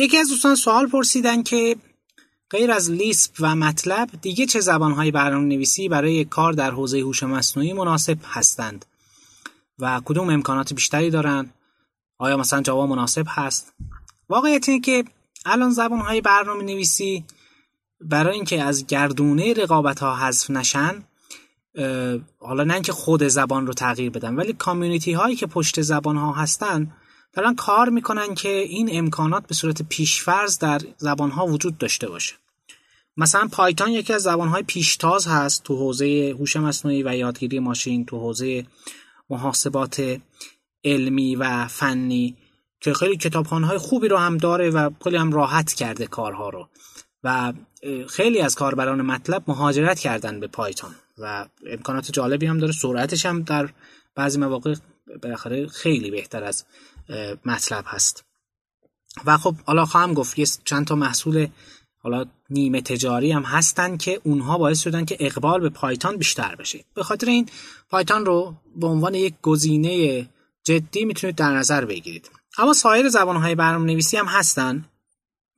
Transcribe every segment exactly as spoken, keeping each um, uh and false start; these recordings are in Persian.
یکی از دوستان سوال پرسیدن که غیر از لیسپ و مطلب دیگه چه زبان‌های برنامه‌نویسی برای کار در حوزه هوش مصنوعی مناسب هستند و کدوم امکانات بیشتری دارند؟ آیا مثلا جاوا مناسب هست؟ واقعیت اینه که الان زبان‌های برنامه‌نویسی برای اینکه از گردونه رقابت‌ها حذف نشن، حالا نه اینکه خود زبان رو تغییر بدن، ولی کامیونیتی هایی که پشت زبان ها هستن دارن کار میکنن که این امکانات به صورت پیشفرض در زبان ها وجود داشته باشه. مثلا پایتون یکی از زبان های پیشتاز هست تو حوزه هوش مصنوعی و یادگیری ماشین، تو حوزه محاسبات علمی و فنی، که خیلی کتابخوان های خوبی رو هم داره و خیلی هم راحت کرده کارها رو و خیلی از کاربران مطلب مهاجرت کردن به پایتون و امکانات جالبی هم داره، سرعتش هم در بعضی مواقع بالاخره خیلی بهتر از مطلب هست. و خب حالا خواهم گفت یه چند تا محصول حالا نیمه تجاری هم هستن که اونها باعث شدن که اقبال به پایتون بیشتر بشه. به خاطر این پایتون رو به عنوان یک گزینه جدی میتونید در نظر بگیرید. اما سایر زبان‌های برنامه‌نویسی هم هستن،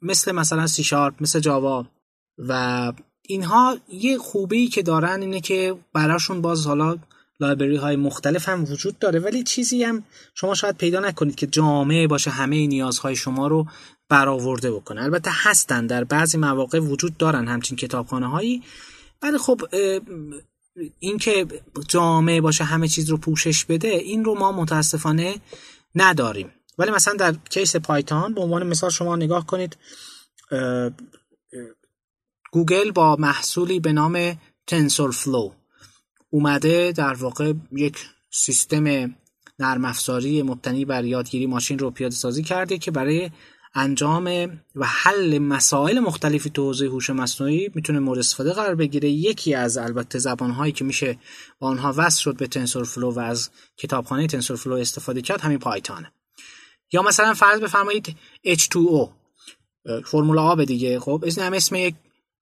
مثل مثلا سی شارپ، مثل جاوا، و اینها یه خوبی که دارن اینه که براشون باز حالا لایبرری های مختلف هم وجود داره، ولی چیزی هم شما شاید پیدا نکنید که جامع باشه، همه نیازهای شما رو برآورده بکنه. البته هستن، در بعضی مواقع وجود دارن همچین کتابخانه هایی، ولی خب این که جامع باشه همه چیز رو پوشش بده، این رو ما متاسفانه نداریم. ولی مثلا در کیس پایتون به عنوان مثال شما نگاه کنید، گوگل با محصولی به نام تنسورفلو اومده در واقع یک سیستم نرم افزاری مبتنی بر یادگیری ماشین رو پیاده سازی کرده که برای انجام و حل مسائل مختلفی تو حوزه هوش مصنوعی میتونه مورد استفاده قرار بگیره. یکی از البته زبانهایی که میشه با اونها وصل شد به تنسورفلو و از کتابخانه تنسورفلو استفاده کرد همین پایتونه. یا مثلا فرض بفرمایید اچ تو او، فرمول آب دیگه، خب اسم اسم یک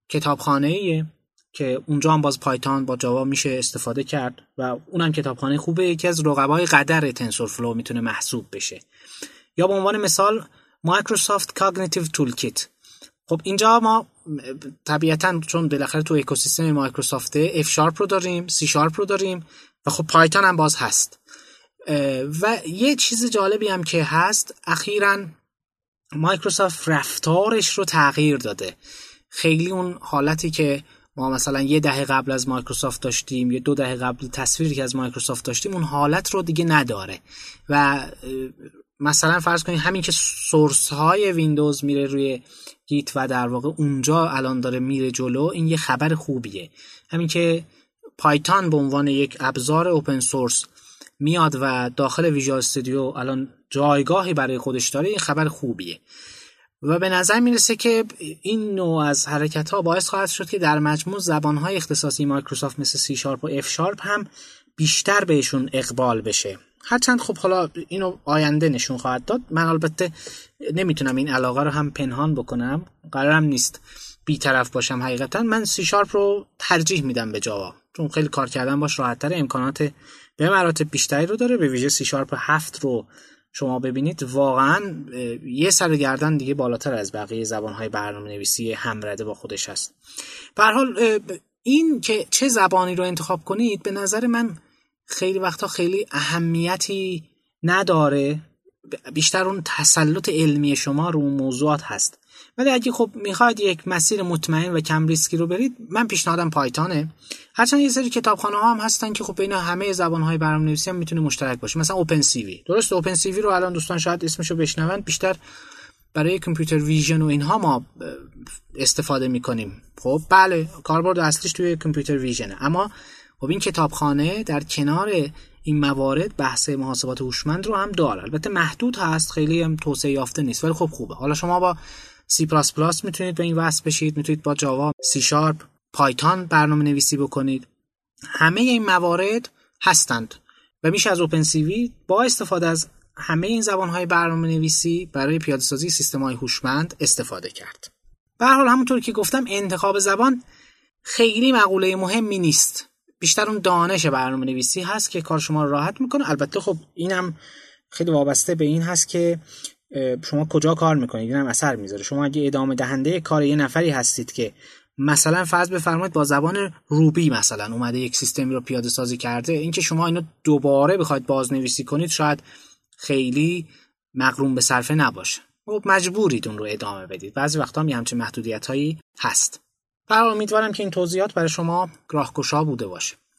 کتابخانه ایه که اونجا هم باز پایتون با جاوا میشه استفاده کرد و اونم کتابخانه خوبه، یکی از رقبای قدر تنسورفلو میتونه محسوب بشه. یا به عنوان مثال Microsoft Cognitive Toolkit، خب اینجا ما طبیعتاً چون بالاخره تو اکوسیستم مایکروسافت اف شارپ رو داریم، سی شارپ رو داریم و خب پایتون هم باز هست. و یه چیز جالبی هم که هست، اخیراً مایکروسافت رفتارش رو تغییر داده. خیلی اون حالتی که ما مثلا یه دهه قبل از مایکروسافت داشتیم، یه دو دهه قبل تصویری که از مایکروسافت داشتیم، اون حالت رو دیگه نداره. و مثلا فرض کنید همین که سورس های ویندوز میره روی گیت و در واقع اونجا الان داره میره جلو، این یه خبر خوبیه. همین که پایتون به عنوان یک ابزار اوپن سورس میاد و داخل ویژوال استودیو الان جایگاهی برای خودش داره، این خبر خوبیه. و به نظر میرسه که این نوع از حرکت‌ها باعث خواهد شد که در مجموع زبان‌های اختصاصی مایکروسافت مثل سی شارپ و اف شارپ هم بیشتر بهشون اقبال بشه. هرچند خب حالا اینو آینده نشون خواهد داد. من البته نمیتونم این علاقه رو هم پنهان بکنم، قرارم نیست بی‌طرف باشم. حقیقتا من سی شارپ رو ترجیح میدم به جاوا، چون خیلی کار کردن باش راحت‌تر، امکانات به مراتب بیشتری رو داره. به ویژه سی شارپ هفت رو شما ببینید، واقعا یه سر گردن دیگه بالاتر از بقیه زبان‌های برنامه‌نویسی همرده با خودش هست. به هر حال این که چه زبانی رو انتخاب کنید به نظر من خیلی وقتا خیلی اهمیتی نداره، بیشتر اون تسلط علمی شما رو موضوعات هست. ولی اگه خب میخواید یک مسیر مطمئن و کم ریسکی رو برید، من پیشنهادم پایتونه. هرچند یه سری کتابخانه ها هم هستن که خب بین همه زبان های برنامه‌نویسی هم میتونه مشترک باشه، مثلا اوپن سی وی. درست اوپن سی وی رو الان دوستان شاید اسمشو بشنون، بیشتر برای کامپیوتر ویژن و اینها ما استفاده میکنیم. خب بله، کاربرد اصلیش توی کامپیوتر ویژنه، اما خب این کتابخانه در کنار این موارد بحث محاسبات هوشمند رو هم داره. البته محدود هست، خیلی هم توسعه یافته نیست، ولی خب خوبه. حالا شما با سی پلاس پلاس میتونید به این وصل بشید، میتونید با جاوا، سی شارپ، پایتون برنامه نویسی بکنید. همه این موارد هستند و میشه از اوپن سی وی با استفاده از همه این زبانهای برنامه نویسی برای پیاده سازی سیستم های هوشمند استفاده کرد. به هر حال همونطور که گفتم انتخاب زبان خیلی مقوله مهمی نیست، بیشتر اون دانش برنامه نویسی هست که کار شما راحت میکنه. البته خب اینم خیلی وابسته به این هست که شما کجا کار میکنید، این هم اثر میذاره. شما اگه ادامه دهنده کار یه نفری هستید که مثلا فرض بفرمایید با زبان روبی مثلا اومده یک سیستمی رو پیاده سازی کرده، اینکه شما اینو دوباره بخواید بازنویسی کنید شاید خیلی مقرون به صرفه نباشه، خب مجبورید اون رو ادامه بدید. بعضی وقتا هم همچین محدودیت‌هایی هست. برای امیدوارم که این توضیحات برای شما راهگشا بوده باشه.